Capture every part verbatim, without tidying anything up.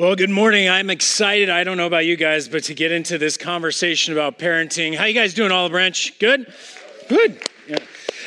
Well, good morning. I'm excited. I don't know about you guys, but to get into this conversation about parenting. How you guys doing, Olive Branch? Good? Good. Yeah.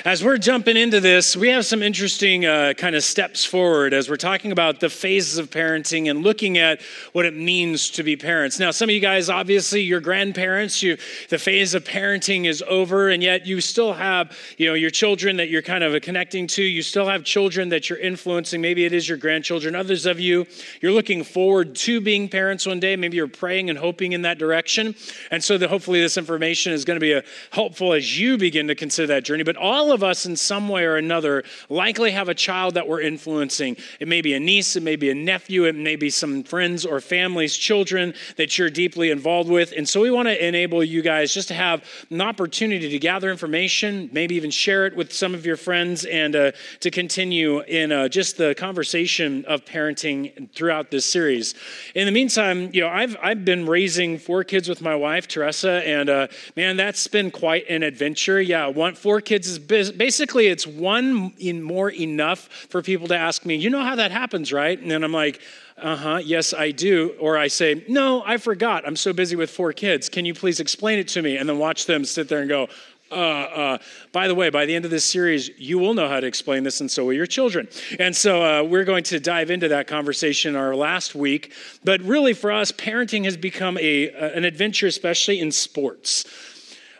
As we're jumping into this, we have some interesting uh, kind of steps forward as we're talking about the phases of parenting and looking at what it means to be parents. Now, some of you guys, obviously, you're grandparents. You, the phase of parenting is over, and yet you still have, you know, your children that you're kind of connecting to. You still have children that you're influencing. Maybe it is your grandchildren. Others of you, you're looking forward to being parents one day. Maybe you're praying and hoping in that direction. And so that hopefully this information is going to be a, helpful as you begin to consider that journey. But all All of us in some way or another likely have a child that we're influencing. It may be a niece, it may be a nephew, it may be some friends or families, children that you're deeply involved with. And so we want to enable you guys just to have an opportunity to gather information, maybe even share it with some of your friends, and uh, to continue in uh, just the conversation of parenting throughout this series. In the meantime, you know, I've I've been raising four kids with my wife, Teresa, and uh, man, that's been quite an adventure. Yeah, one, four kids is basically, it's one in more enough for people to ask me, you know how that happens, right? And then I'm like, uh-huh, yes, I do. Or I say, no, I forgot. I'm so busy with four kids. Can you please explain it to me? And then watch them sit there and go, Uh, uh, by the way, by the end of this series, you will know how to explain this, and so will your children. And so uh, we're going to dive into that conversation our last week. But really for us, parenting has become a an adventure, especially in sports.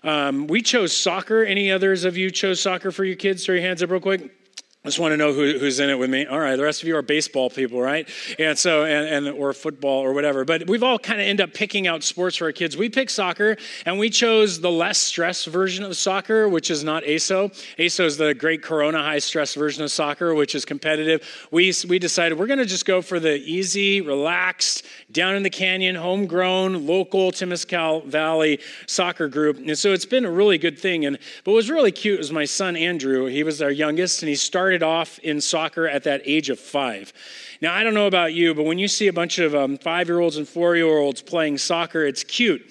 Um, we chose soccer. Any others of you chose soccer for your kids? Throw your hands up real quick. I just want to know who, who's in it with me. All right, the rest of you are baseball people, right? And so, and, and or football or whatever. But we've all kind of end up picking out sports for our kids. We picked soccer, and we chose the less stress version of soccer, which is not A S O. A S O is the great Corona high stress version of soccer, which is competitive. We we decided we're going to just go for the easy, relaxed, down in the canyon, homegrown, local Temecula Valley soccer group. And so it's been a really good thing. And but what was really cute was my son Andrew. He was our youngest, and he started off in soccer at that age of five. Now, I don't know about you, but when you see a bunch of um, five-year-olds and four-year-olds playing soccer, it's cute.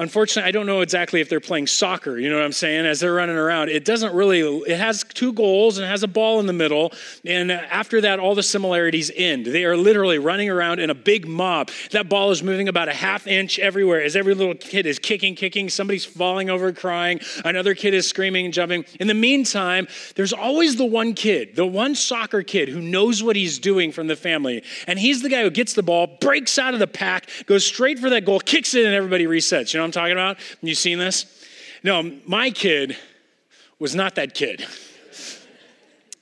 Unfortunately, I don't know exactly if they're playing soccer, you know what I'm saying, as they're running around. It doesn't really, it has two goals and it has a ball in the middle. And after that, all the similarities end. They are literally running around in a big mob. That ball is moving about a half inch everywhere as every little kid is kicking, kicking. Somebody's falling over, crying. Another kid is screaming and jumping. In the meantime, there's always the one kid, the one soccer kid who knows what he's doing from the family. And he's the guy who gets the ball, breaks out of the pack, goes straight for that goal, kicks it, and everybody resets, you know? I'm talking about? You seen this? No, my kid was not that kid.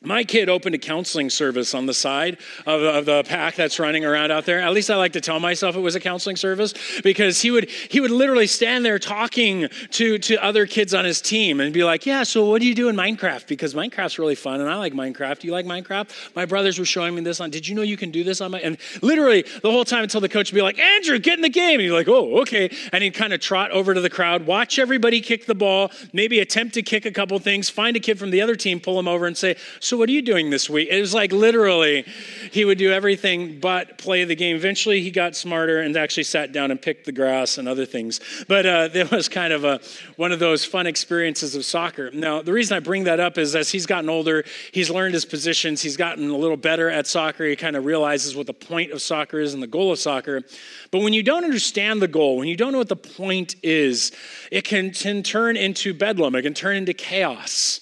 My kid opened a counseling service on the side of, of the pack that's running around out there. At least I like to tell myself it was a counseling service, because he would he would literally stand there talking to, to other kids on his team and be like, yeah, so what do you do in Minecraft? Because Minecraft's really fun, and I like Minecraft. Do you like Minecraft? My brothers were showing me this on, did you know you can do this on my, and literally the whole time until the coach would be like, Andrew, get in the game. And he'd be like, oh, okay. And he'd kind of trot over to the crowd, watch everybody kick the ball, maybe attempt to kick a couple things, find a kid from the other team, pull him over and say, so what are you doing this week? It was like literally he would do everything but play the game. Eventually he got smarter and actually sat down and picked the grass and other things. But uh, there was kind of a, one of those fun experiences of soccer. Now, the reason I bring that up is as he's gotten older, he's learned his positions. He's gotten a little better at soccer. He kind of realizes what the point of soccer is and the goal of soccer. But when you don't understand the goal, when you don't know what the point is, it can, can turn into bedlam. It can turn into chaos.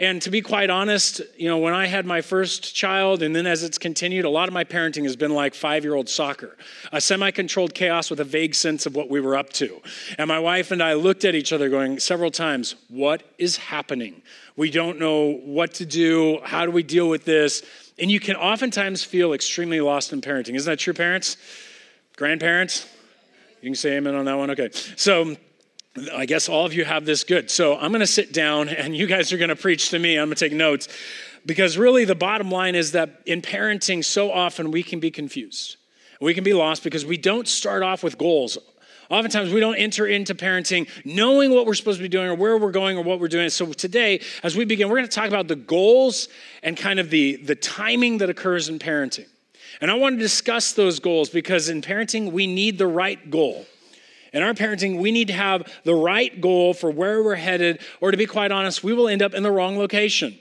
And to be quite honest, you know, when I had my first child, and then as it's continued, a lot of my parenting has been like five-year-old soccer, a semi-controlled chaos with a vague sense of what we were up to. And my wife and I looked at each other going several times, what is happening? We don't know what to do. How do we deal with this? And you can oftentimes feel extremely lost in parenting. Isn't that true, parents? Grandparents? You can say amen on that one. Okay. So I guess all of you have this good. So I'm going to sit down and you guys are going to preach to me. I'm going to take notes, because really the bottom line is that in parenting, so often we can be confused. We can be lost because we don't start off with goals. Oftentimes we don't enter into parenting knowing what we're supposed to be doing or where we're going or what we're doing. So today, as we begin, we're going to talk about the goals and kind of the, the timing that occurs in parenting. And I want to discuss those goals, because in parenting, we need the right goal. In our parenting, we need to have the right goal for where we're headed, or to be quite honest, we will end up in the wrong location.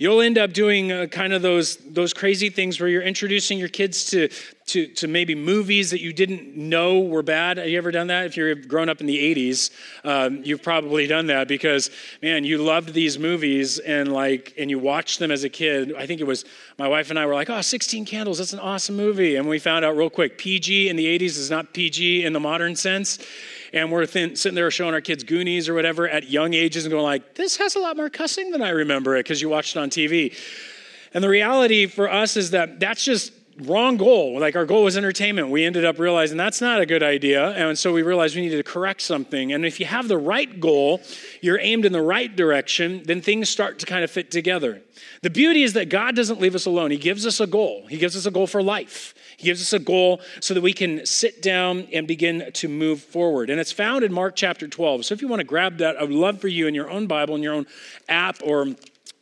you'll end up doing uh, kind of those those crazy things where you're introducing your kids to, to to maybe movies that you didn't know were bad. Have you ever done that? If you're grown up in the eighties, um, you've probably done that because, man, you loved these movies and like and you watched them as a kid. I think it was my wife and I were like, oh, sixteen Candles, that's an awesome movie. And we found out real quick, P G in the eighties is not P G in the modern sense. And we're thin, sitting there showing our kids Goonies or whatever at young ages and going like, this has a lot more cussing than I remember it because you watched it on T V. And the reality for us is that that's just wrong goal. Like our goal was entertainment. We ended up realizing that's not a good idea. And so we realized we needed to correct something. And if you have the right goal, you're aimed in the right direction, then things start to kind of fit together. The beauty is that God doesn't leave us alone. He gives us a goal. He gives us a goal for life. He gives us a goal so that we can sit down and begin to move forward. And it's found in Mark chapter twelve. So if you want to grab that, I would love for you in your own Bible, in your own app or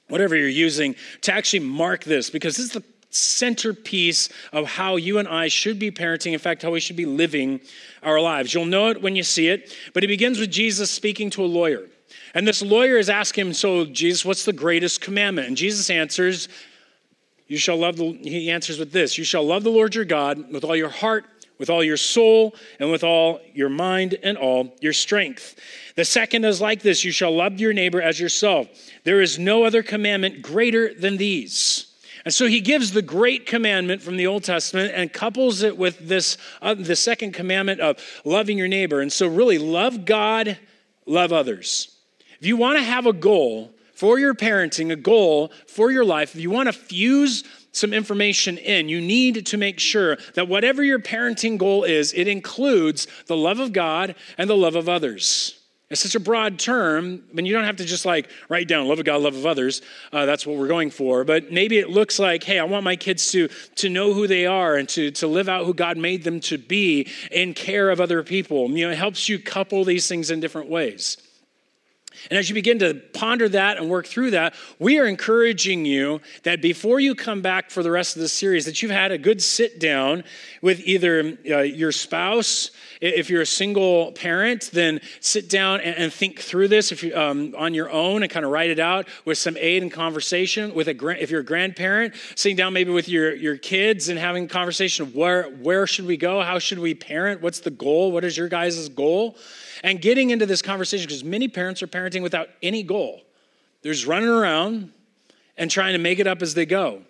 whatever you're using to actually mark this, because this is the centerpiece of how you and I should be parenting. In fact, how we should be living our lives. You'll know it when you see it, but it begins with Jesus speaking to a lawyer. And this lawyer is asking him, so Jesus, what's the greatest commandment? And Jesus answers, You shall love the, he answers with this, you shall love the Lord your God with all your heart, with all your soul, and with all your mind and all your strength. The second is like this, you shall love your neighbor as yourself. There is no other commandment greater than these. And so he gives the great commandment from the Old Testament and couples it with this, uh, the second commandment of loving your neighbor. And so really love God, love others. If you want to have a goal for your parenting, a goal for your life, if you want to fuse some information in, you need to make sure that whatever your parenting goal is, it includes the love of God and the love of others. It's such a broad term, and you don't have to just like write down love of God, love of others. Uh, that's what we're going for. But maybe it looks like, hey, I want my kids to, to know who they are and to, to live out who God made them to be in care of other people. You know, it helps you couple these things in different ways. And as you begin to ponder that and work through that, we are encouraging you that before you come back for the rest of this series, that you've had a good sit down with either uh, your spouse. If you're a single parent, then sit down and, and think through this if you, um, on your own and kind of write it out with some aid and conversation. With a grand, if you're a grandparent, sitting down maybe with your, your kids and having a conversation of where, where should we go? How should we parent? What's the goal? What is your guys' goal? And getting into this conversation, because many parents are parenting without any goal. They're just running around and trying to make it up as they go.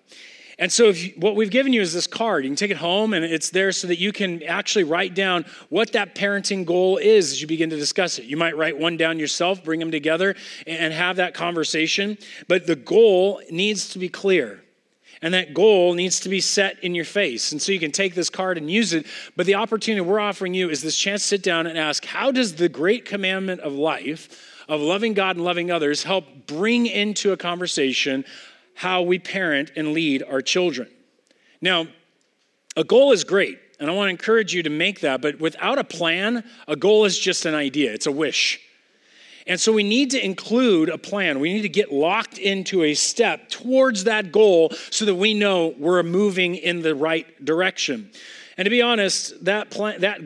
And so if you, what we've given you is this card. You can take it home, and it's there so that you can actually write down what that parenting goal is as you begin to discuss it. You might write one down yourself, bring them together, and have that conversation. But the goal needs to be clear. And that goal needs to be set in your face. And so you can take this card and use it. But the opportunity we're offering you is this chance to sit down and ask, how does the great commandment of life, of loving God and loving others, help bring into a conversation how we parent and lead our children? Now, a goal is great. And I want to encourage you to make that. But without a plan, a goal is just an idea. It's a wish. And so we need to include a plan. We need to get locked into a step towards that goal so that we know we're moving in the right direction. And to be honest, that plan, that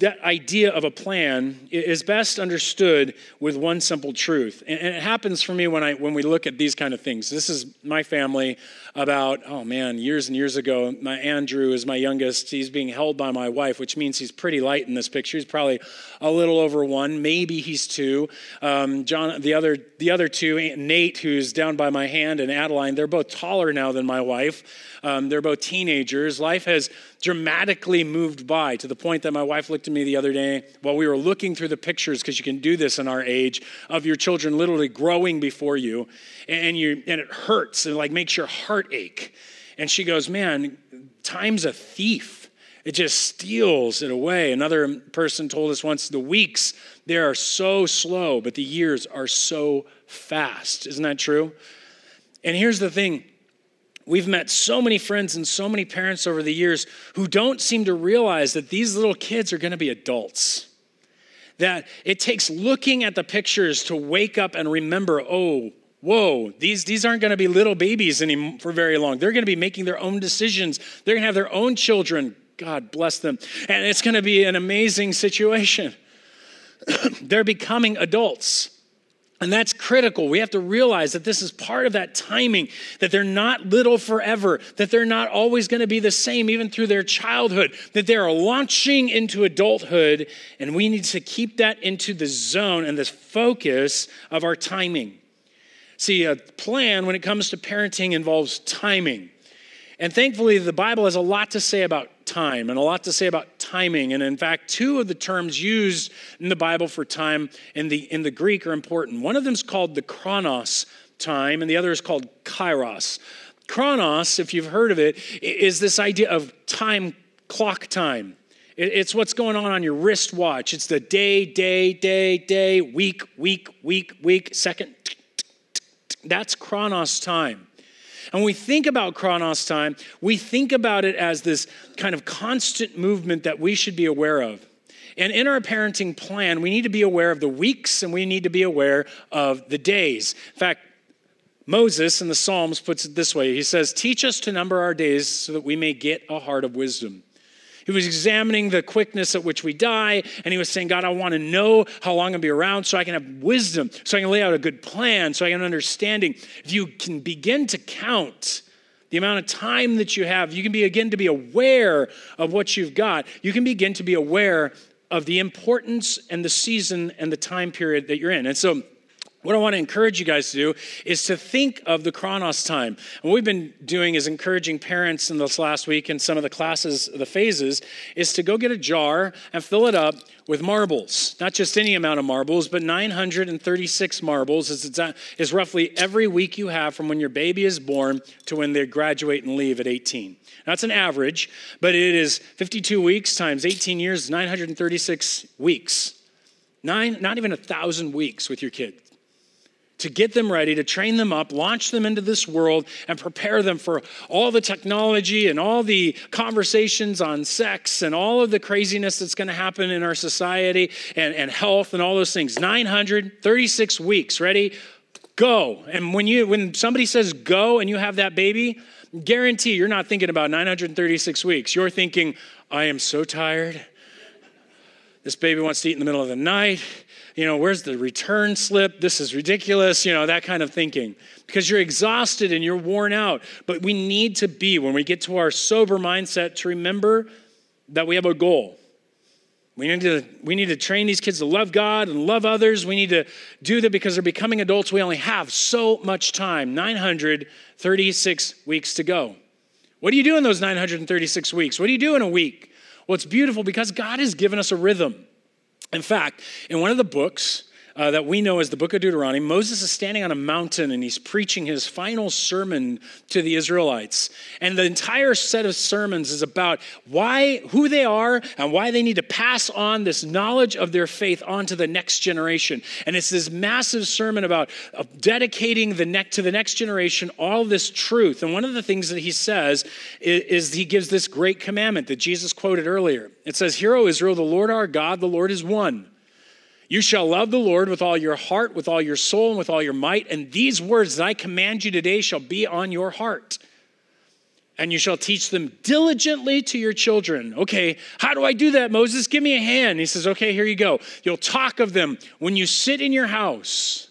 that idea of a plan is best understood with one simple truth. And it happens for me when I when we look at these kind of things. This is my family about, oh man, years and years ago. My Andrew is my youngest. He's being held by my wife, which means he's pretty light in this picture. He's probably a little over one. Maybe he's two. Um, John, the other the other two, Nate, who's down by my hand, and Adeline, they're both taller now than my wife. Um, they're both teenagers. Life has dramatically moved by to the point that my wife looked at me the other day while we were looking through the pictures, because you can do this in our age, of your children literally growing before you, and you and it hurts and like makes your heart ache. And she goes, man, time's a thief. It just steals it away. Another person told us once, the weeks, they are so slow, but the years are so fast. Isn't that true? And here's the thing. We've met so many friends and so many parents over the years who don't seem to realize that these little kids are going to be adults. That it takes looking at the pictures to wake up and remember, oh, whoa, these, these aren't going to be little babies any, for very long. They're going to be making their own decisions. They're going to have their own children. God bless them. And it's going to be an amazing situation. They're becoming adults. And that's critical. We have to realize that this is part of that timing, that they're not little forever, that they're not always going to be the same even through their childhood, that they're launching into adulthood, and we need to keep that into the zone and the focus of our timing. See, a plan when it comes to parenting involves timing. And thankfully, the Bible has a lot to say about time and a lot to say about timing. And in fact, two of the terms used in the Bible for time in the in the Greek are important. One of them is called the chronos time, and the other is called kairos. Chronos, if you've heard of it, is this idea of time, clock time. It's what's going on on your wristwatch. It's the day, day, day, day, week, week, week, week, second. That's chronos time. And when we think about chronos time, we think about it as this kind of constant movement that we should be aware of. And in our parenting plan, we need to be aware of the weeks and we need to be aware of the days. In fact, Moses in the Psalms puts it this way. He says, "Teach us to number our days so that we may get a heart of wisdom." He was examining the quickness at which we die, and he was saying, God, I want to know how long I'll be around so I can have wisdom, so I can lay out a good plan, so I can have understanding. If you can begin to count the amount of time that you have, you can begin to be aware of what you've got. You can begin to be aware of the importance and the season and the time period that you're in. And so what I want to encourage you guys to do is to think of the chronos time. And what we've been doing is encouraging parents in this last week in some of the classes, the phases, is to go get a jar and fill it up with marbles. Not just any amount of marbles, but nine hundred thirty-six marbles is, is roughly every week you have from when your baby is born to when they graduate and leave at eighteen. That's an average, but it is fifty-two weeks times eighteen years, nine hundred thirty-six weeks. Nine, not even one thousand weeks with your kid. To get them ready, to train them up, launch them into this world, and prepare them for all the technology and all the conversations on sex and all of the craziness that's going to happen in our society and, and health and all those things. nine hundred thirty-six weeks, ready? Go. And when you when somebody says go and you have that baby, guarantee you're not thinking about nine hundred thirty-six weeks. You're thinking, I am so tired. This baby wants to eat in the middle of the night. You know, where's the return slip? This is ridiculous. You know, that kind of thinking. Because you're exhausted and you're worn out. But we need to be, when we get to our sober mindset, to remember that we have a goal. We need to, we need to train these kids to love God and love others. We need to do that because they're becoming adults. We only have so much time, nine hundred thirty-six weeks to go. What do you do in those nine hundred thirty-six weeks? What do you do in a week? Well, it's beautiful because God has given us a rhythm. In fact, in one of the books uh, that we know as the book of Deuteronomy, Moses is standing on a mountain and he's preaching his final sermon to the Israelites. And the entire set of sermons is about why, who they are and why they need to pass on this knowledge of their faith on to the next generation. And it's this massive sermon about uh, dedicating the neck to the next generation, all this truth. And one of the things that he says is, is he gives this great commandment that Jesus quoted earlier. It says, "Hear, O Israel, the Lord our God, the Lord is one. You shall love the Lord with all your heart, with all your soul, and with all your might. And these words that I command you today shall be on your heart. And you shall teach them diligently to your children." Okay, how do I do that, Moses? Give me a hand. He says, okay, here you go. You'll talk of them when you sit in your house.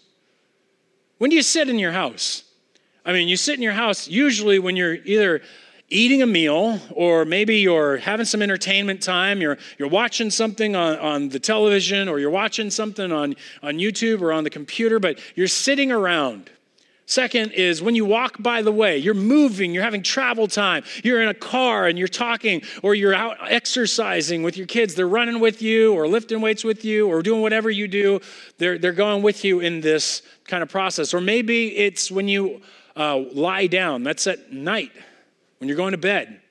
When do you sit in your house? I mean, you sit in your house usually when you're either eating a meal, or maybe you're having some entertainment time, you're you're watching something on, on the television, or you're watching something on, on YouTube or on the computer, but you're sitting around. Second is when you walk by the way, you're moving, you're having travel time, you're in a car and you're talking, or you're out exercising with your kids, they're running with you, or lifting weights with you, or doing whatever you do, they're, they're going with you in this kind of process. Or maybe it's when you uh, lie down, that's at night. When you're going to bed,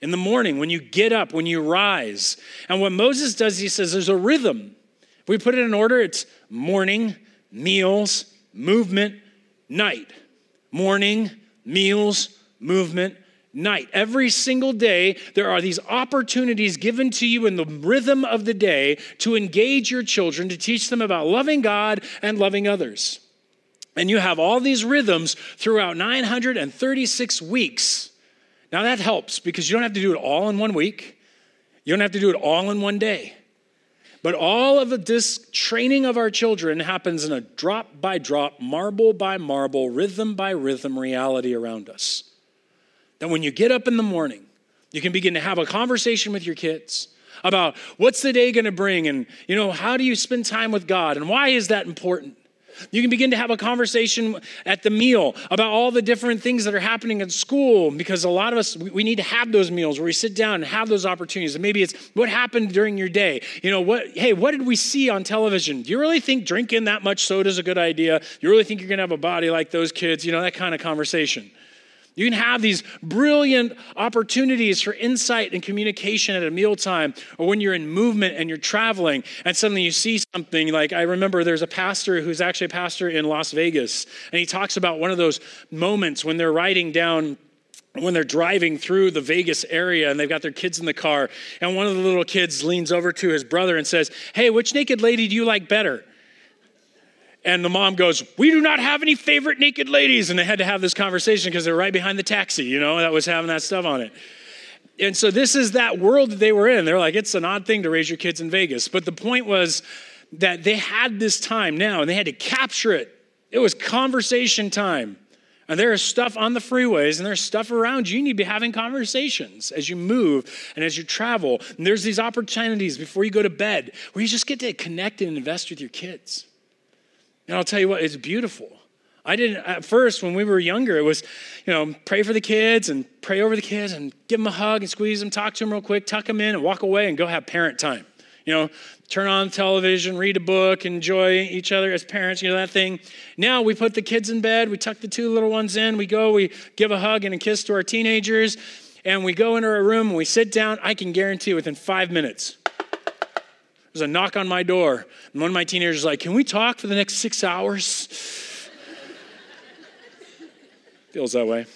in the morning, when you get up, when you rise. And what Moses does, he says there's a rhythm. If we put it in order, it's morning, meals, movement, night. Morning, meals, movement, night. Every single day, there are these opportunities given to you in the rhythm of the day to engage your children, to teach them about loving God and loving others. And you have all these rhythms throughout nine hundred thirty-six weeks. Now that helps because you don't have to do it all in one week. You don't have to do it all in one day. But all of this training of our children happens in a drop by drop, marble by marble, rhythm by rhythm reality around us. That when you get up in the morning, you can begin to have a conversation with your kids about what's the day going to bring, and you know, how do you spend time with God, and why is that important? You can begin to have a conversation at the meal about all the different things that are happening at school, because a lot of us, we need to have those meals where we sit down and have those opportunities. And maybe it's what happened during your day. You know, what? Hey, what did we see on television? Do you really think drinking that much soda is a good idea? Do you really think you're going to have a body like those kids? You know, that kind of conversation. You can have these brilliant opportunities for insight and communication at a mealtime, or when you're in movement and you're traveling and suddenly you see something. Like, I remember there's a pastor who's actually a pastor in Las Vegas, and he talks about one of those moments when they're riding down, when they're driving through the Vegas area and they've got their kids in the car, and one of the little kids leans over to his brother and says, "Hey, which naked lady do you like better?" And the mom goes, "We do not have any favorite naked ladies." And they had to have this conversation because they're right behind the taxi, you know, that was having that stuff on it. And so this is that world that they were in. They're like, it's an odd thing to raise your kids in Vegas. But the point was that they had this time now and they had to capture it. It was conversation time. And there is stuff on the freeways and there's stuff around you. You need to be having conversations as you move and as you travel. And there's these opportunities before you go to bed where you just get to connect and invest with your kids. And I'll tell you what, it's beautiful. I didn't, at first, when we were younger, it was, you know, pray for the kids and pray over the kids and give them a hug and squeeze them, talk to them real quick, tuck them in and walk away and go have parent time. You know, turn on television, read a book, enjoy each other as parents, you know, that thing. Now we put the kids in bed, we tuck the two little ones in, we go, we give a hug and a kiss to our teenagers, and we go into our room and we sit down. I can guarantee within five minutes, there's a knock on my door, and one of my teenagers is like, "Can we talk for the next six hours?" Feels that way.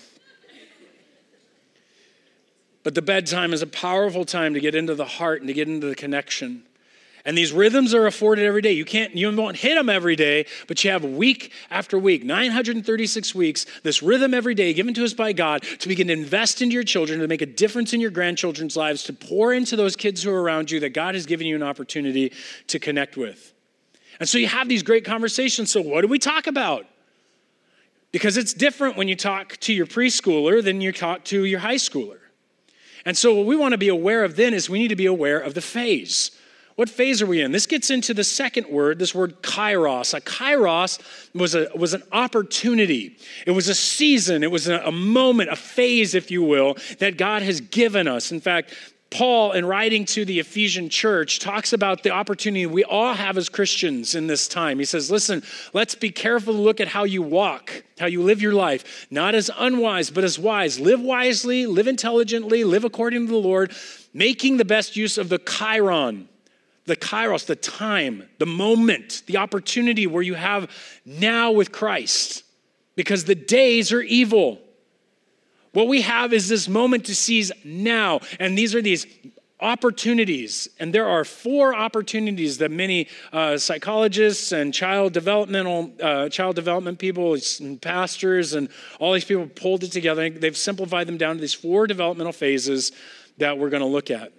But the bedtime is a powerful time to get into the heart and to get into the connection. And these rhythms are afforded every day. You can't, you won't hit them every day, but you have week after week, nine hundred thirty-six weeks, this rhythm every day given to us by God to begin to invest into your children, to make a difference in your grandchildren's lives, to pour into those kids who are around you that God has given you an opportunity to connect with. And so you have these great conversations. So what do we talk about? Because it's different when you talk to your preschooler than you talk to your high schooler. And so what we want to be aware of then is we need to be aware of the phase. What phase are we in? This gets into the second word, this word kairos. A kairos was a was an opportunity. It was a season. It was a, a moment, a phase, if you will, that God has given us. In fact, Paul, in writing to the Ephesian church, talks about the opportunity we all have as Christians in this time. He says, listen, let's be careful to look at how you walk, how you live your life, not as unwise, but as wise. Live wisely, live intelligently, live according to the Lord, making the best use of the kairos. The kairos, the time, the moment, the opportunity where you have now with Christ, because the days are evil. What we have is this moment to seize now, and these are these opportunities, and there are four opportunities that many uh, psychologists and child developmental uh, child development people and pastors and all these people pulled it together. They've simplified them down to these four developmental phases that we're going to look at.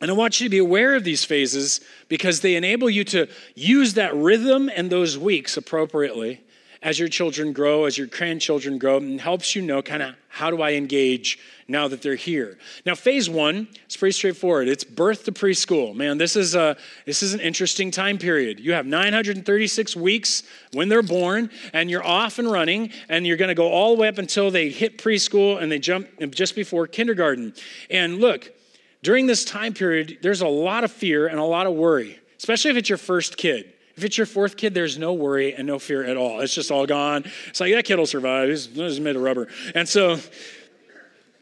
And I want you to be aware of these phases because they enable you to use that rhythm and those weeks appropriately as your children grow, as your grandchildren grow, and helps you know kind of how do I engage now that they're here. Now, phase one is pretty straightforward. It's birth to preschool. Man, this is a this is an interesting time period. You have nine hundred thirty-six weeks when they're born, and you're off and running, and you're going to go all the way up until they hit preschool and they jump just before kindergarten. And look, during this time period, there's a lot of fear and a lot of worry, especially if it's your first kid. If it's your fourth kid, there's no worry and no fear at all. It's just all gone. It's like, that kid will survive. He's, he's made of rubber. And so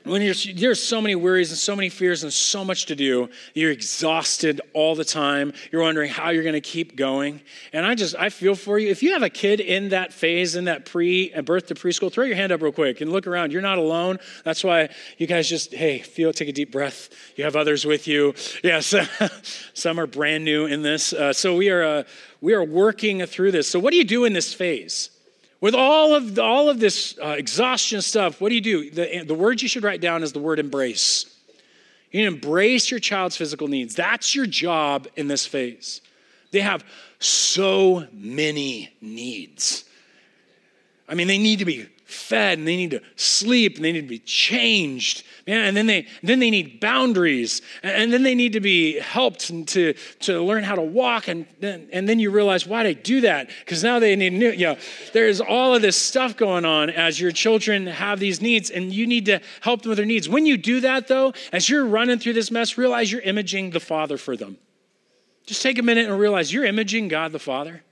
when you're, there's so many worries and so many fears and so much to do, you're exhausted all the time. You're wondering how you're going to keep going. And I just, I feel for you. If you have a kid in that phase, in that pre birth to preschool, throw your hand up real quick and look around. You're not alone. That's why you guys just, hey, feel, take a deep breath. You have others with you. Yes, some are brand new in this. Uh, so we are, uh, we are working through this. So what do you do in this phase? With all of the, all of this uh, exhaustion stuff, what do you do? The, the word you should write down is the word embrace. You embrace your child's physical needs. That's your job in this phase. They have so many needs. I mean, they need to be fed, and they need to sleep, and they need to be changed. Yeah, and then they then they need boundaries, and, and then they need to be helped and to, to learn how to walk. And then and then you realize, why did I do that? Because now they need new, you know, there's all of this stuff going on as your children have these needs, and you need to help them with their needs. When you do that, though, as you're running through this mess, realize you're imaging the Father for them. Just take a minute and realize you're imaging God the Father.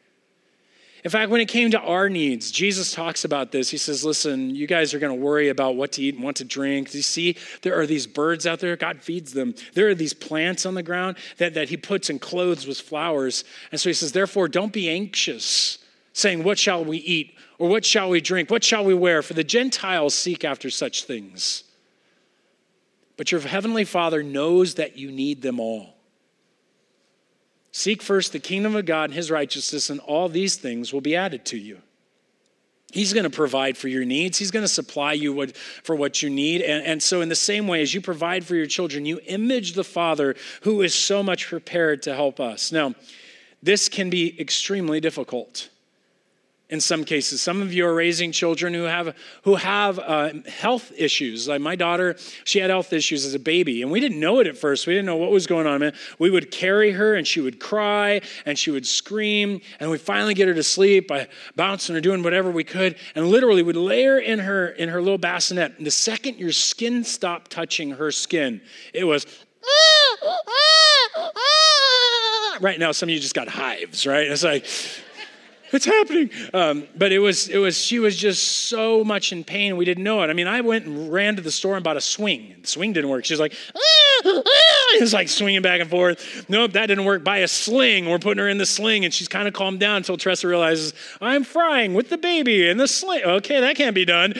In fact, when it came to our needs, Jesus talks about this. He says, listen, you guys are going to worry about what to eat and what to drink. You see, there are these birds out there. God feeds them. There are these plants on the ground that, that he puts and clothes with flowers. And so he says, therefore, don't be anxious, saying, what shall we eat? Or what shall we drink? What shall we wear? For the Gentiles seek after such things. But your heavenly Father knows that you need them all. Seek first the kingdom of God and his righteousness, and all these things will be added to you. He's going to provide for your needs. He's going to supply you what, for what you need. And, and so in the same way as you provide for your children, you image the Father who is so much prepared to help us. Now, this can be extremely difficult in some cases. Some of you are raising children who have who have uh, health issues. Like my daughter, she had health issues as a baby, and we didn't know it at first. We didn't know what was going on. Man, we would carry her, and she would cry, and she would scream, and we finally get her to sleep by bouncing or doing whatever we could, and literally would lay her in her in her little bassinet. And the second your skin stopped touching her skin, it was right now. Some of you just got hives, right? It's like, it's happening. Um, but it was, it was, she was just so much in pain. We didn't know it. I mean, I went and ran to the store and bought a swing. The swing didn't work. She was like, ah, ah. It was like swinging back and forth. Nope, that didn't work. Buy a sling. We're putting her in the sling, and she's kind of calmed down until Teresa realizes, I'm frying with the baby in the sling. Okay, that can't be done.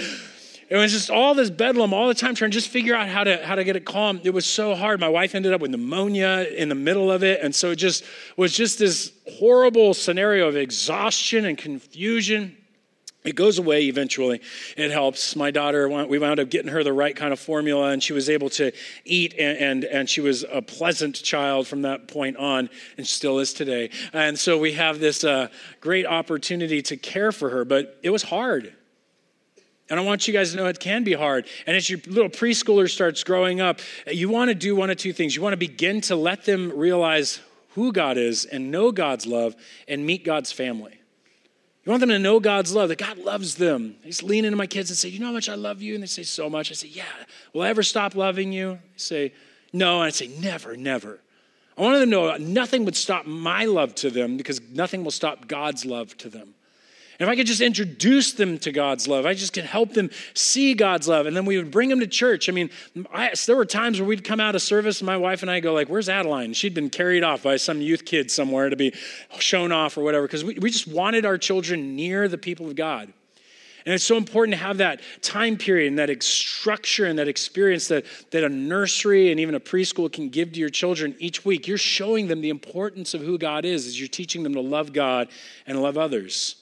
It was just all this bedlam all the time, trying to just figure out how to how to get it calm. It was so hard. My wife ended up with pneumonia in the middle of it. And so it just was just this horrible scenario of exhaustion and confusion. It goes away eventually. It helps. My daughter, we wound up getting her the right kind of formula, and she was able to eat, and, and, and she was a pleasant child from that point on, and still is today. And so we have this uh, great opportunity to care for her, but it was hard. And I want you guys to know it can be hard. And as your little preschooler starts growing up, you want to do one of two things. You want to begin to let them realize who God is and know God's love and meet God's family. You want them to know God's love, that God loves them. I just lean into my kids and say, you know how much I love you? And they say, so much. I say, yeah. Will I ever stop loving you? They say, no. And I say, never, never. I want them to know nothing would stop my love to them, because nothing will stop God's love to them. And if I could just introduce them to God's love, I just could help them see God's love. And then we would bring them to church. I mean, I, there were times where we'd come out of service, and my wife and I go like, where's Adeline? She'd been carried off by some youth kid somewhere to be shown off or whatever, because we, we just wanted our children near the people of God. And it's so important to have that time period and that structure and that experience that, that a nursery and even a preschool can give to your children each week. You're showing them the importance of who God is as you're teaching them to love God and love others.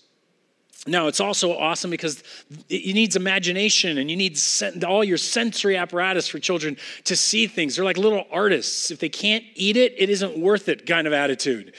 Now, it's also awesome because it needs imagination, and you need all your sensory apparatus for children to see things. They're like little artists. If they can't eat it, it isn't worth it kind of attitude.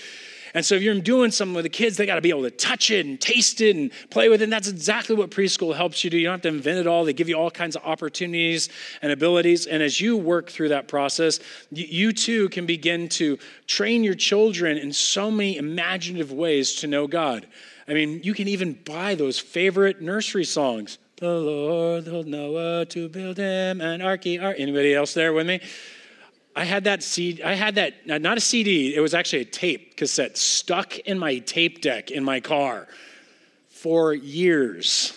And so if you're doing something with the kids, they got to be able to touch it and taste it and play with it. And that's exactly what preschool helps you do. You don't have to invent it all. They give you all kinds of opportunities and abilities. And as you work through that process, you too can begin to train your children in so many imaginative ways to know God. I mean, you can even buy those favorite nursery songs. The Lord told Noah to build him an ark. Anybody else there with me? I had that C D, I had that, not a C D, it was actually a tape cassette stuck in my tape deck in my car for years.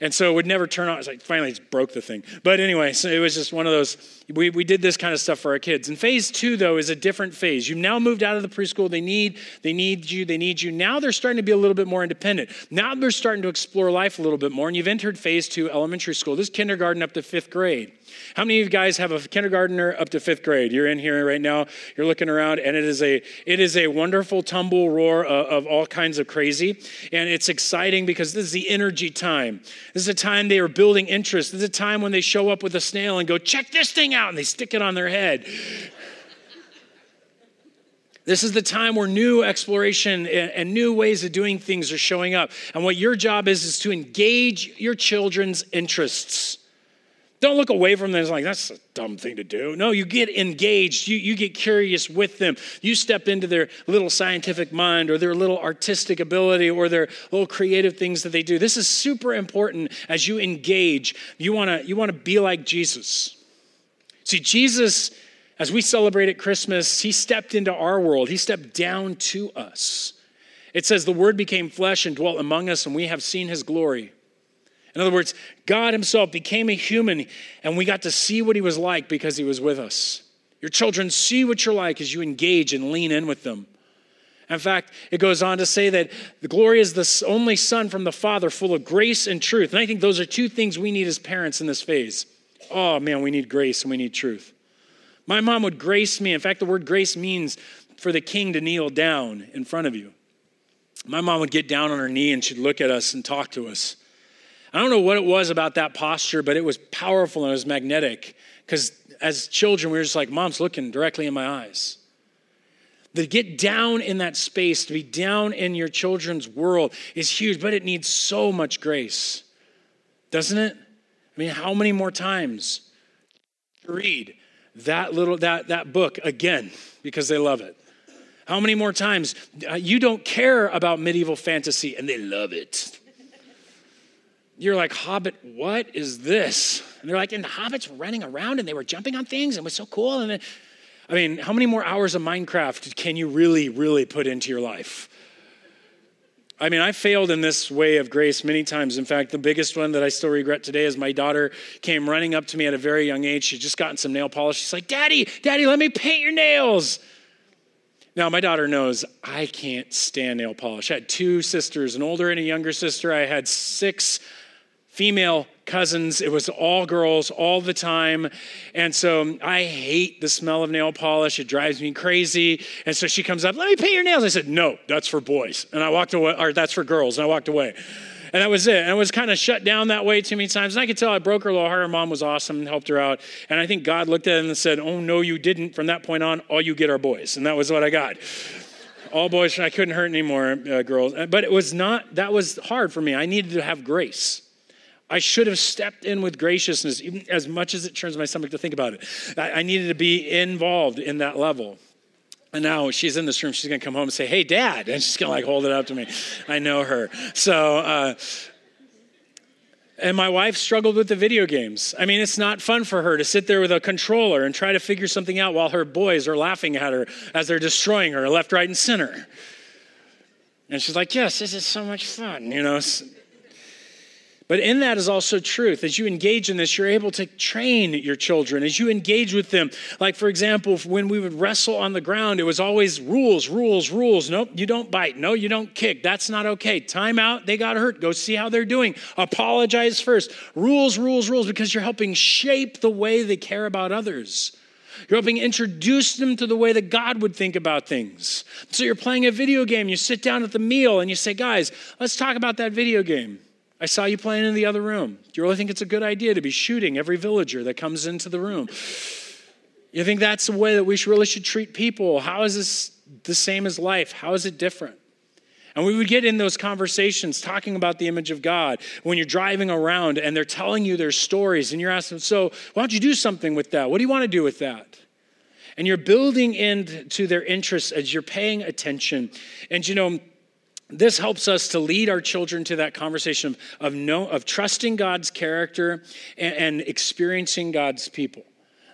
And so it would never turn on. I was like, finally, just broke the thing. But anyway, so it was just one of those, we, we did this kind of stuff for our kids. And phase two, though, is a different phase. You've now moved out of the preschool. They need, they need you, they need you. Now they're starting to be a little bit more independent. Now they're starting to explore life a little bit more. And you've entered phase two, elementary school. This is kindergarten up to fifth grade. How many of you guys have a kindergartner up to fifth grade? You're in here right now. You're looking around, and it is a it is a wonderful tumble roar of, of all kinds of crazy. And it's exciting because this is the energy time. This is a time they are building interest. This is a time when they show up with a snail and go, check this thing out, and they stick it on their head. This is the time where new exploration and new ways of doing things are showing up. And what your job is, is to engage your children's interests. Don't look away from them as like, that's a dumb thing to do. No, you get engaged. You, you get curious with them. You step into their little scientific mind or their little artistic ability or their little creative things that they do. This is super important as you engage. You want to you want to be like Jesus. See, Jesus, as we celebrate at Christmas, he stepped into our world. He stepped down to us. It says the Word became flesh and dwelt among us, and we have seen his glory. In other words, God himself became a human, and we got to see what he was like because he was with us. Your children see what you're like as you engage and lean in with them. In fact, it goes on to say that the glory is the only Son from the Father, full of grace and truth. And I think those are two things we need as parents in this phase. Oh, man, we need grace and we need truth. My mom would grace me. In fact, the word grace means for the king to kneel down in front of you. My mom would get down on her knee and she'd look at us and talk to us. I don't know what it was about that posture, but it was powerful and it was magnetic. Because as children, we were just like, mom's looking directly in my eyes. To get down in that space, to be down in your children's world is huge, but it needs so much grace, doesn't it? I mean, how many more times do you read that little that that book again because they love it? How many more times uh, you don't care about medieval fantasy and they love it? You're like, Hobbit, what is this? And they're like, and the hobbits were running around and they were jumping on things and it was so cool. And then, I mean, how many more hours of Minecraft can you really, really put into your life? I mean, I failed in this way of grace many times. In fact, the biggest one that I still regret today is my daughter came running up to me at a very young age. She'd just gotten some nail polish. She's like, Daddy, Daddy, let me paint your nails. Now, my daughter knows I can't stand nail polish. I had two sisters, an older and a younger sister. I had six female cousins. It was all girls all the time. And so I hate the smell of nail polish. It drives me crazy. And so she comes up, let me paint your nails. I said, no, that's for boys. And I walked away, or that's for girls. And I walked away. And that was it. And I was kind of shut down that way too many times. And I could tell I broke her little heart. Her mom was awesome and helped her out. And I think God looked at it and said, oh, no, you didn't. From that point on, all you get are boys. And that was what I got. All boys. I couldn't hurt any more uh, girls. But it was not, that was hard for me. I needed to have grace. I should have stepped in with graciousness, even as much as it turns my stomach to think about it. I, I needed to be involved in that level. And now she's in this room. She's going to come home and say, hey, Dad. And she's going to like hold it up to me. I know her. So, uh, and my wife struggled with the video games. I mean, it's not fun for her to sit there with a controller and try to figure something out while her boys are laughing at her as they're destroying her left, right, and center. And she's like, yes, this is so much fun, you know. But in that is also truth. As you engage in this, you're able to train your children. As you engage with them, like, for example, when we would wrestle on the ground, it was always rules, rules, rules. Nope, you don't bite. No, you don't kick. That's not okay. Time out. They got hurt. Go see how they're doing. Apologize first. Rules, rules, rules, because you're helping shape the way they care about others. You're helping introduce them to the way that God would think about things. So you're playing a video game. You sit down at the meal and you say, guys, let's talk about that video game. I saw you playing in the other room. Do you really think it's a good idea to be shooting every villager that comes into the room? You think that's the way that we should really should treat people? How is this the same as life? How is it different? And we would get in those conversations talking about the image of God when you're driving around and they're telling you their stories and you're asking, so why don't you do something with that? What do you want to do with that? And you're building into their interests as you're paying attention. And you know, this helps us to lead our children to that conversation of, of, know, of trusting God's character and, and experiencing God's people.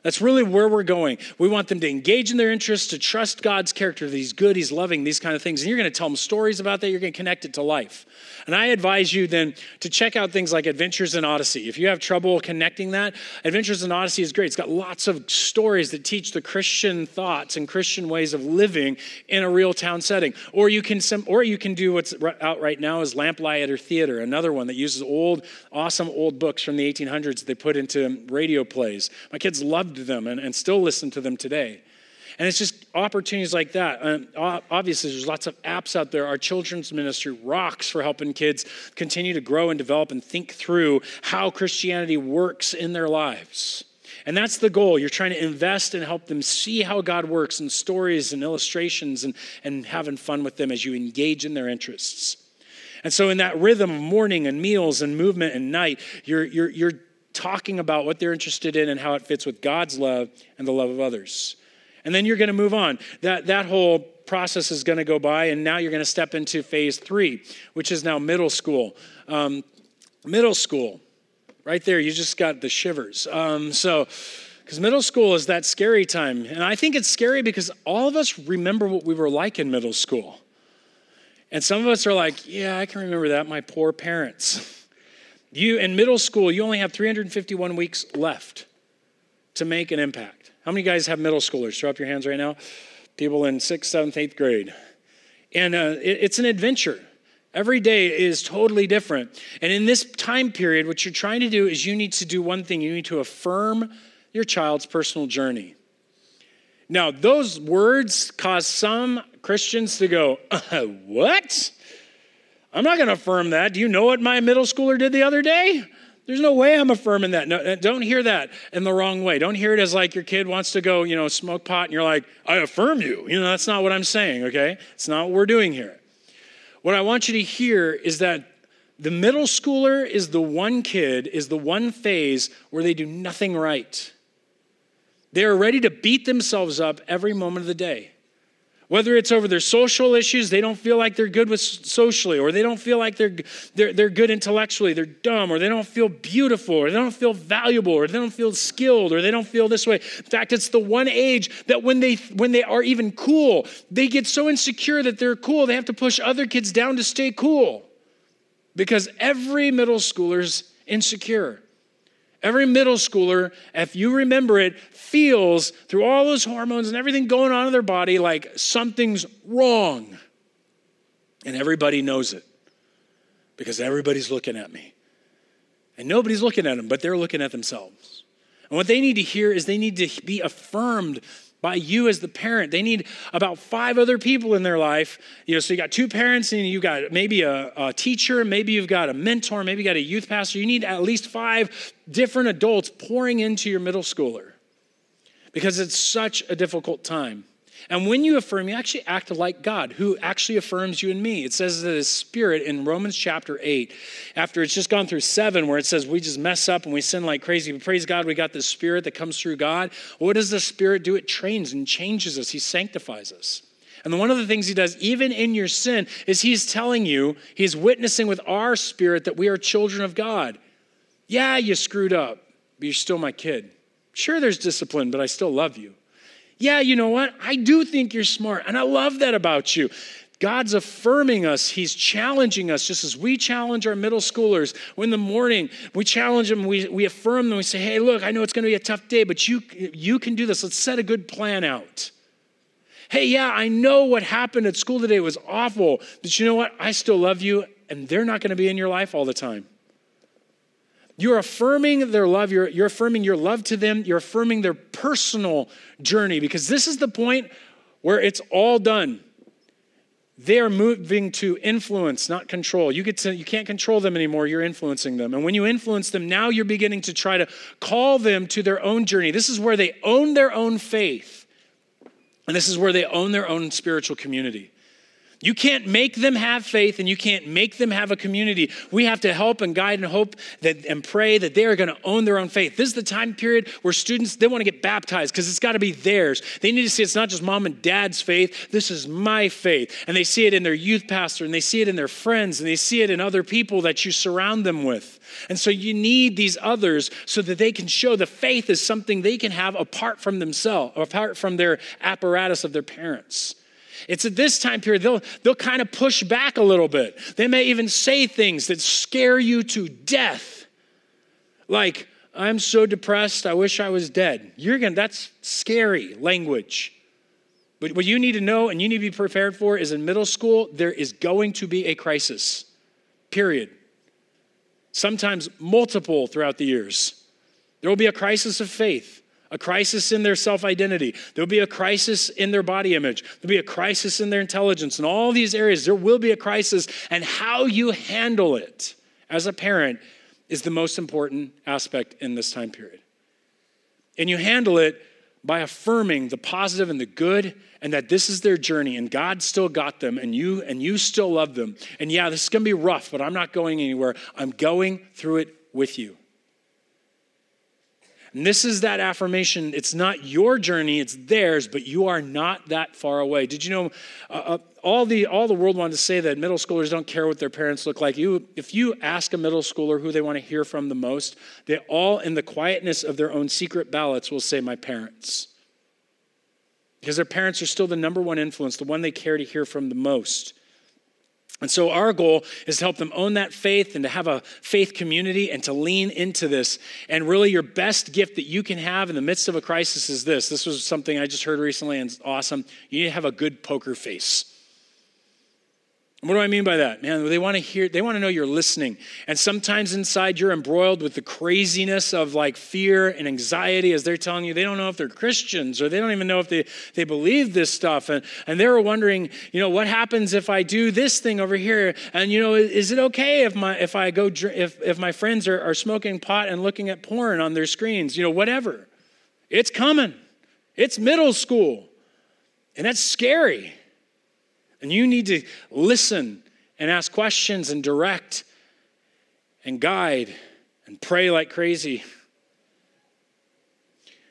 That's really where we're going. We want them to engage in their interests, to trust God's character, that he's good, he's loving, these kind of things. And you're going to tell them stories about that. You're going to connect it to life. And I advise you then to check out things like Adventures in Odyssey. If you have trouble connecting that, Adventures in Odyssey is great. It's got lots of stories that teach the Christian thoughts and Christian ways of living in a real town setting. Or you can or you can do what's out right now is Lamp Theater, another one that uses old, awesome old books from the eighteen hundreds that they put into radio plays. My kids loved them and, and still listen to them today. And it's just opportunities like that. Um, obviously, there's lots of apps out there. Our children's ministry rocks for helping kids continue to grow and develop and think through how Christianity works in their lives. And that's the goal. You're trying to invest and help them see how God works in stories and illustrations and, and having fun with them as you engage in their interests. And so in that rhythm of morning and meals and movement and night, you're, you're, you're talking about what they're interested in and how it fits with God's love and the love of others. And then you're going to move on. That, that whole process is going to go by, and now you're going to step into phase three, which is now middle school. Um, middle school. Right there, you just got the shivers. Um, so, because middle school is that scary time. And I think it's scary because all of us remember what we were like in middle school. And some of us are like, yeah, I can remember that, my poor parents. You, in middle school, you only have three hundred fifty-one weeks left to make an impact. How many of you guys have middle schoolers? Throw up your hands right now. People in sixth, seventh, eighth grade. And uh, it, it's an adventure. Every day is totally different. And in this time period, what you're trying to do is you need to do one thing. You need to affirm your child's personal journey. Now, those words cause some Christians to go, uh, what? I'm not going to affirm that. Do you know what my middle schooler did the other day? There's no way I'm affirming that. No, don't hear that in the wrong way. Don't hear it as like your kid wants to go, you know, smoke pot, and you're like, I affirm you. You know, that's not what I'm saying, okay? It's not what we're doing here. What I want you to hear is that the middle schooler is the one kid, is the one phase where they do nothing right. They are ready to beat themselves up every moment of the day. Whether it's over their social issues, they don't feel like they're good with socially, or they don't feel like they're, they're, they're good intellectually, they're dumb, or they don't feel beautiful, or they don't feel valuable, or they don't feel skilled, or they don't feel this way. In fact, it's the one age that when they when they are even cool, they get so insecure that they're cool, they have to push other kids down to stay cool. Because every middle schooler's insecure. Every middle schooler, if you remember it, feels through all those hormones and everything going on in their body like something's wrong. And everybody knows it because everybody's looking at me. And nobody's looking at them, but they're looking at themselves. And what they need to hear is they need to be affirmed by you as the parent. They need about five other people in their life. You know, so you got two parents, and you got maybe a, a teacher, maybe you've got a mentor, maybe you got a youth pastor. You need at least five different adults pouring into your middle schooler because it's such a difficult time. And when you affirm, you actually act like God, who actually affirms you and me. It says that his spirit in Romans chapter eight, after it's just gone through seven, where it says we just mess up and we sin like crazy. But praise God, we got this spirit that comes through God. What does the spirit do? It trains and changes us. He sanctifies us. And one of the things he does, even in your sin, is he's telling you, he's witnessing with our spirit that we are children of God. Yeah, you screwed up, but you're still my kid. Sure, there's discipline, but I still love you. Yeah, you know what? I do think you're smart, and I love that about you. God's affirming us. He's challenging us, just as we challenge our middle schoolers. In the morning, we challenge them. We, we affirm them. We say, hey, look, I know it's going to be a tough day, but you, you can do this. Let's set a good plan out. Hey, yeah, I know what happened at school today was awful, but you know what? I still love you, and they're not going to be in your life all the time. You're affirming their love. You're, you're affirming your love to them. You're affirming their personal journey because this is the point where it's all done. They are moving to influence, not control. You get to, you can't control them anymore. You're influencing them. And when you influence them, now you're beginning to try to call them to their own journey. This is where they own their own faith. And this is where they own their own spiritual community. You can't make them have faith and you can't make them have a community. We have to help and guide and hope that and pray that they are going to own their own faith. This is the time period where students, they want to get baptized because it's got to be theirs. They need to see it's not just mom and dad's faith. This is my faith. And they see it in their youth pastor and they see it in their friends and they see it in other people that you surround them with. And so you need these others so that they can show the faith is something they can have apart from themselves, apart from their apparatus of their parents. It's at this time period, they'll, they'll kind of push back a little bit. They may even say things that scare you to death. Like, I'm so depressed, I wish I was dead. You're gonna, that's scary language. But what you need to know and you need to be prepared for is in middle school, there is going to be a crisis, period. Sometimes multiple throughout the years. There will be a crisis of faith, a crisis in their self-identity. There'll be a crisis in their body image. There'll be a crisis in their intelligence. In all these areas, there will be a crisis. And how you handle it as a parent is the most important aspect in this time period. And you handle it by affirming the positive and the good, and that this is their journey, and God still got them, and you and you still love them. And yeah, this is going to be rough, but I'm not going anywhere. I'm going through it with you. And this is that affirmation. It's not your journey, it's theirs, but you are not that far away. Did you know uh, all the all the world wanted to say that middle schoolers don't care what their parents look like? You, if you ask a middle schooler who they want to hear from the most, they all, in the quietness of their own secret ballots, will say, my parents. Because their parents are still the number one influence, the one they care to hear from the most. And so our goal is to help them own that faith and to have a faith community and to lean into this. And really your best gift that you can have in the midst of a crisis is this. This was something I just heard recently and it's awesome. You need to have a good poker face. And what do I mean by that? Man, they want to hear, they want to know you're listening. And sometimes inside you're embroiled with the craziness of like fear and anxiety as they're telling you they don't know if they're Christians or they don't even know if they, they believe this stuff. And, and they're wondering, you know, what happens if I do this thing over here? And, you know, is it okay if my if I go, if, if my friends are, are smoking pot and looking at porn on their screens? You know, whatever. It's coming. It's middle school. And that's scary. And you need to listen and ask questions and direct and guide and pray like crazy.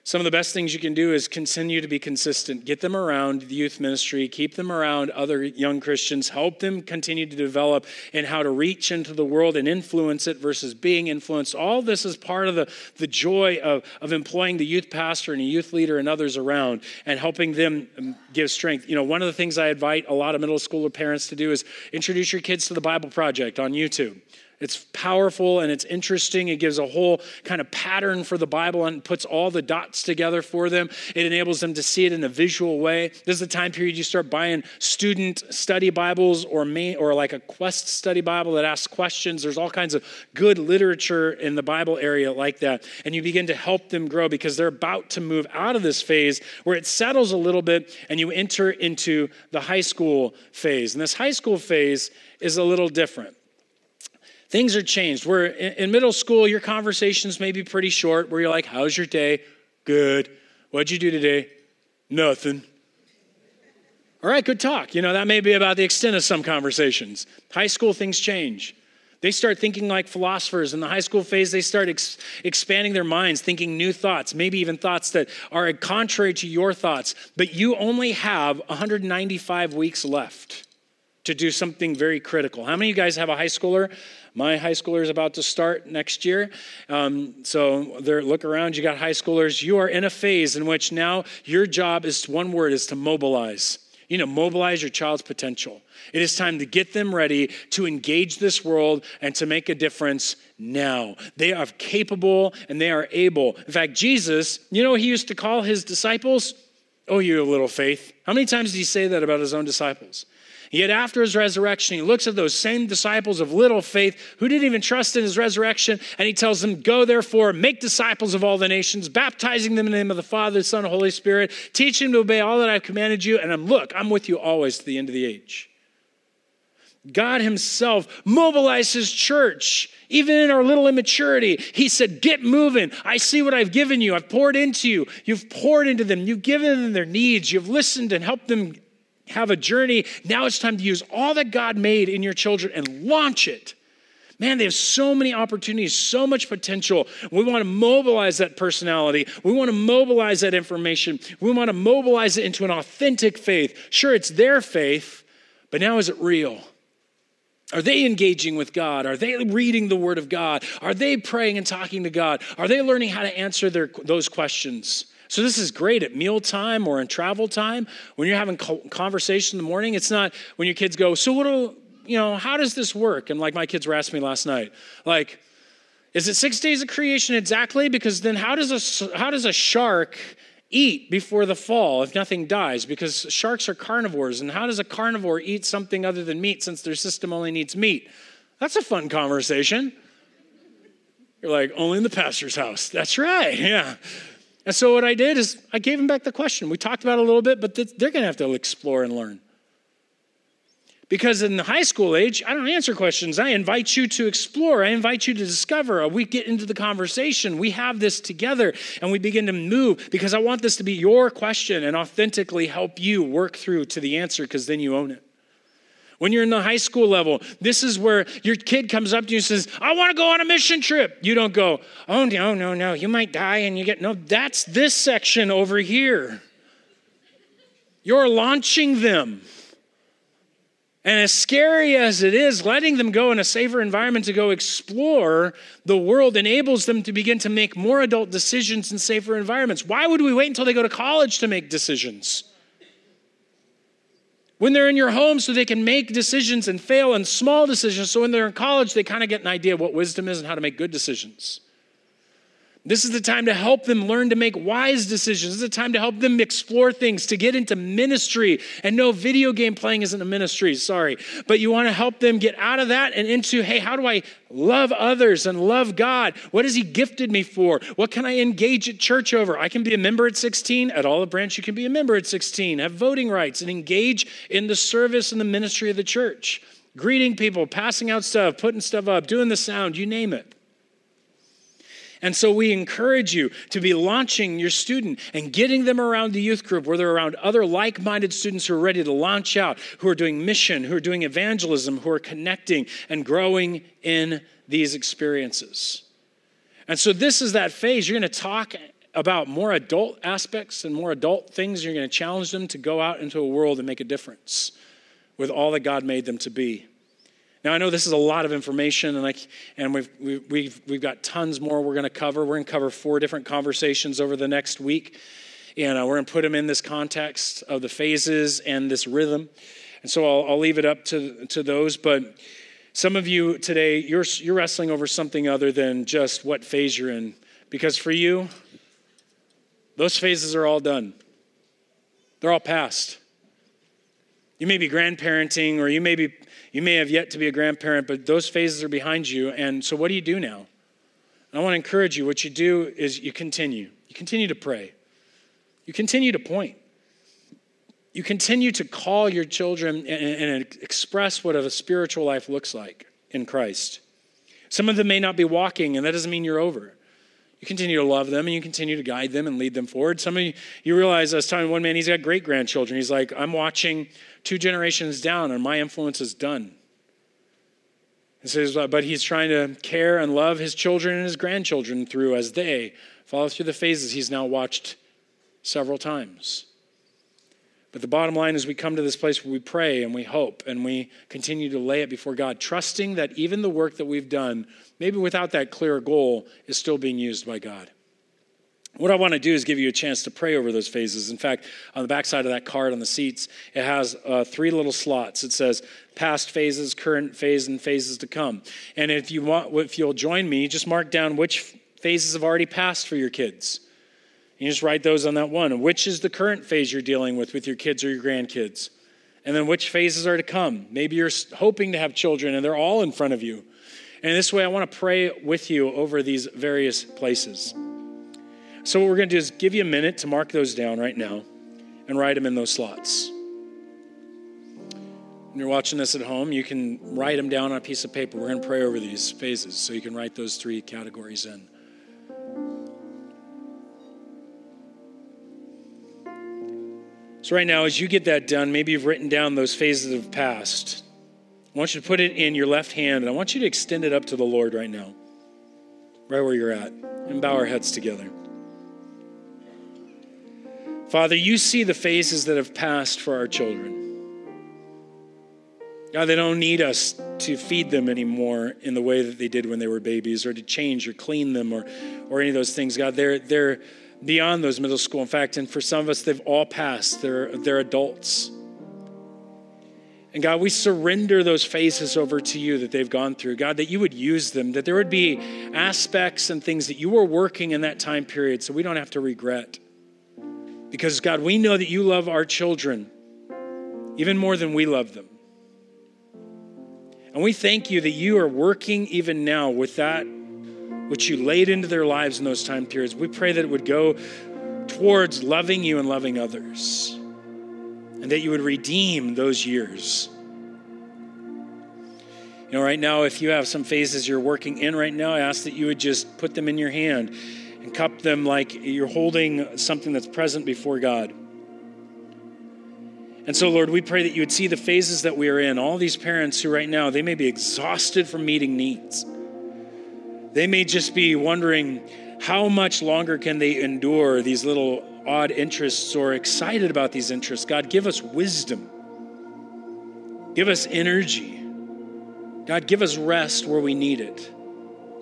Some of the best things you can do is continue to be consistent. Get them around the youth ministry. Keep them around other young Christians. Help them continue to develop in how to reach into the world and influence it versus being influenced. All this is part of the, the joy of, of employing the youth pastor and a youth leader and others around and helping them give strength. You know, one of the things I invite a lot of middle schooler parents to do is introduce your kids to the Bible Project on YouTube. It's powerful and it's interesting. It gives a whole kind of pattern for the Bible and puts all the dots together for them. It enables them to see it in a visual way. This is the time period you start buying student study Bibles or main, or like a Quest study Bible that asks questions. There's all kinds of good literature in the Bible area like that. And you begin to help them grow because they're about to move out of this phase where it settles a little bit and you enter into the high school phase. And this high school phase is a little different. Things are changed. Where in middle school, your conversations may be pretty short where you're like, how's your day? Good. What'd you do today? Nothing. All right, good talk. You know, that may be about the extent of some conversations. High school, things change. They start thinking like philosophers. In the high school phase, they start ex- expanding their minds, thinking new thoughts, maybe even thoughts that are contrary to your thoughts. But you only have one hundred ninety-five weeks left to do something very critical. How many of you guys have a high schooler? My high schooler is about to start next year. Um, so there, look around, you got high schoolers. You are in a phase in which now your job is, one word, is to mobilize. You know, mobilize your child's potential. It is time to get them ready to engage this world and to make a difference now. They are capable and they are able. In fact, Jesus, you know what he used to call his disciples? Oh, you little faith. How many times did he say that about his own disciples? Yet after his resurrection, he looks at those same disciples of little faith who didn't even trust in his resurrection, and he tells them, go therefore, make disciples of all the nations, baptizing them in the name of the Father, the Son, and Holy Spirit, teach them to obey all that I've commanded you, and I'm, look, I'm with you always to the end of the age. God himself mobilized his church. Even in our little immaturity, he said, get moving. I see what I've given you. I've poured into you. You've poured into them. You've given them their needs. You've listened and helped them have a journey. Now it's time to use all that God made in your children and launch it. Man, they have so many opportunities, so much potential. We want to mobilize that personality. We want to mobilize that information. We want to mobilize it into an authentic faith. Sure, it's their faith, but now is it real? Are they engaging with God? Are they reading the Word of God? Are they praying and talking to God? Are they learning how to answer their, those questions? So this is great at mealtime or in travel time. When you're having conversation in the morning, it's not when your kids go, so what do, you know, how does this work? And like my kids were asking me last night, like, is it six days of creation exactly? Because then how does a, how does a shark eat before the fall if nothing dies? Because sharks are carnivores. And how does a carnivore eat something other than meat since their system only needs meat? That's a fun conversation. You're like, only in the pastor's house. That's right, yeah. And so what I did is I gave them back the question. We talked about it a little bit, but they're going to have to explore and learn. Because in the high school age, I don't answer questions. I invite you to explore. I invite you to discover. We get into the conversation. We have this together, and we begin to move, because I want this to be your question and authentically help you work through to the answer, because then you own it. When you're in the high school level, this is where your kid comes up to you and says, I want to go on a mission trip. You don't go, oh, no, no, no, you might die and you get, no, that's this section over here. You're launching them. And as scary as it is, letting them go in a safer environment to go explore the world enables them to begin to make more adult decisions in safer environments. Why would we wait until they go to college to make decisions? When they're in your home, so they can make decisions and fail in small decisions. So when they're in college, they kind of get an idea of what wisdom is and how to make good decisions. This is the time to help them learn to make wise decisions. This is the time to help them explore things, to get into ministry. And no, video game playing isn't a ministry, sorry. But you want to help them get out of that and into, hey, how do I love others and love God? What has he gifted me for? What can I engage at church over? I can be a member at sixteen. At Olive Branch, you can be a member at sixteen. Have voting rights and engage in the service and the ministry of the church. Greeting people, passing out stuff, putting stuff up, doing the sound, you name it. And so we encourage you to be launching your student and getting them around the youth group where they're around other like-minded students who are ready to launch out, who are doing mission, who are doing evangelism, who are connecting and growing in these experiences. And so this is that phase. You're going to talk about more adult aspects and more adult things. You're going to challenge them to go out into a world and make a difference with all that God made them to be. Now, I know this is a lot of information, and, I, and we've, we've, we've got tons more we're going to cover. We're going to cover four different conversations over the next week, and uh, we're going to put them in this context of the phases and this rhythm. And so I'll, I'll leave it up to, to those, but some of you today, you're, you're wrestling over something other than just what phase you're in, because for you, those phases are all done. They're all past. You may be grandparenting, or you may be You may have yet to be a grandparent, but those phases are behind you. And so what do you do now? And I want to encourage you. What you do is you continue. You continue to pray. You continue to point. You continue to call your children and, and express what a spiritual life looks like in Christ. Some of them may not be walking, and that doesn't mean you're over. You continue to love them, and you continue to guide them and lead them forward. Some of you, you realize, I was telling one man, he's got great-grandchildren. He's like, I'm watching two generations down, and my influence is done. He says, but he's trying to care and love his children and his grandchildren through as they follow through the phases he's now watched several times. But the bottom line is we come to this place where we pray and we hope and we continue to lay it before God, trusting that even the work that we've done, maybe without that clear goal, is still being used by God. What I want to do is give you a chance to pray over those phases. In fact, on the backside of that card on the seats, it has uh, three little slots. It says past phases, current phase, and phases to come. And if you want, if you'll join me, just mark down which phases have already passed for your kids. You just write those on that one. Which is the current phase you're dealing with with your kids or your grandkids? And then which phases are to come? Maybe you're hoping to have children and they're all in front of you. And this way, I want to pray with you over these various places. So what we're going to do is give you a minute to mark those down right now and write them in those slots. When you're watching this at home, you can write them down on a piece of paper. We're going to pray over these phases, so you can write those three categories in. So right now, as you get that done, maybe you've written down those phases of past. I want you to put it in your left hand, and I want you to extend it up to the Lord right now, right where you're at, and bow our heads together. Father, you see the phases that have passed for our children. God, they don't need us to feed them anymore in the way that they did when they were babies, or to change or clean them, or, or any of those things. God, they're they're beyond those middle school. In fact, and for some of us, they've all passed. They're, they're adults. And God, we surrender those phases over to you that they've gone through. God, that you would use them, that there would be aspects and things that you were working in that time period so we don't have to regret. Because God, we know that you love our children even more than we love them. And we thank you that you are working even now with that which you laid into their lives in those time periods. We pray that it would go towards loving you and loving others, and that you would redeem those years. You know, right now, if you have some phases you're working in right now, I ask that you would just put them in your hand and cup them like you're holding something that's present before God. And so, Lord, we pray that you would see the phases that we are in. All these parents who right now, they may be exhausted from meeting needs. They may just be wondering, how much longer can they endure these little odd interests or excited about these interests? God, give us wisdom. Give us energy. God, give us rest where we need it.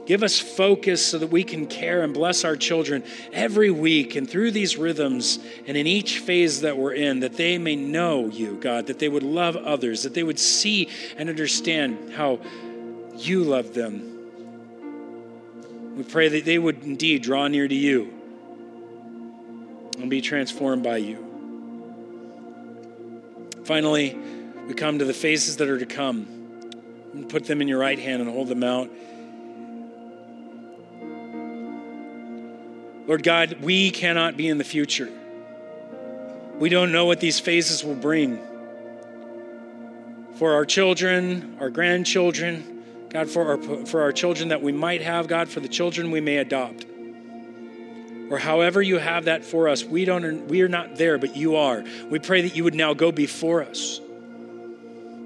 Give us focus so that we can care and bless our children every week and through these rhythms and in each phase that we're in, that they may know you, God, that they would love others, that they would see and understand how you love them. We pray that they would indeed draw near to you and be transformed by you. Finally, we come to the phases that are to come, and put them in your right hand and hold them out. Lord God, we cannot be in the future. We don't know what these phases will bring for our children, our grandchildren, God, for our for our children that we might have, God, for the children we may adopt. Or however you have that for us, we don't we are not there, but you are. We pray that you would now go before us,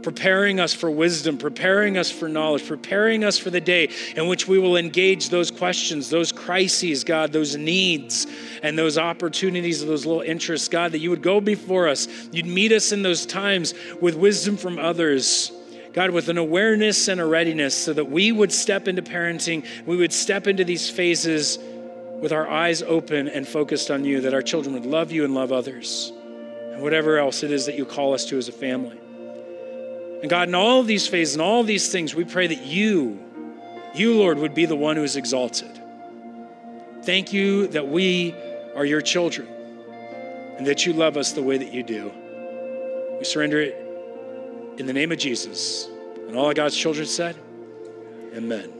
preparing us for wisdom, preparing us for knowledge, preparing us for the day in which we will engage those questions, those crises, God, those needs, and those opportunities, those little interests, God, that you would go before us. You'd meet us in those times with wisdom from others, God, with an awareness and a readiness so that we would step into parenting, we would step into these phases with our eyes open and focused on you, that our children would love you and love others, and whatever else it is that you call us to as a family. And God, in all of these phases and all of these things, we pray that you, you, Lord, would be the one who is exalted. Thank you that we are your children and that you love us the way that you do. We surrender it in the name of Jesus. And all of God's children said, amen.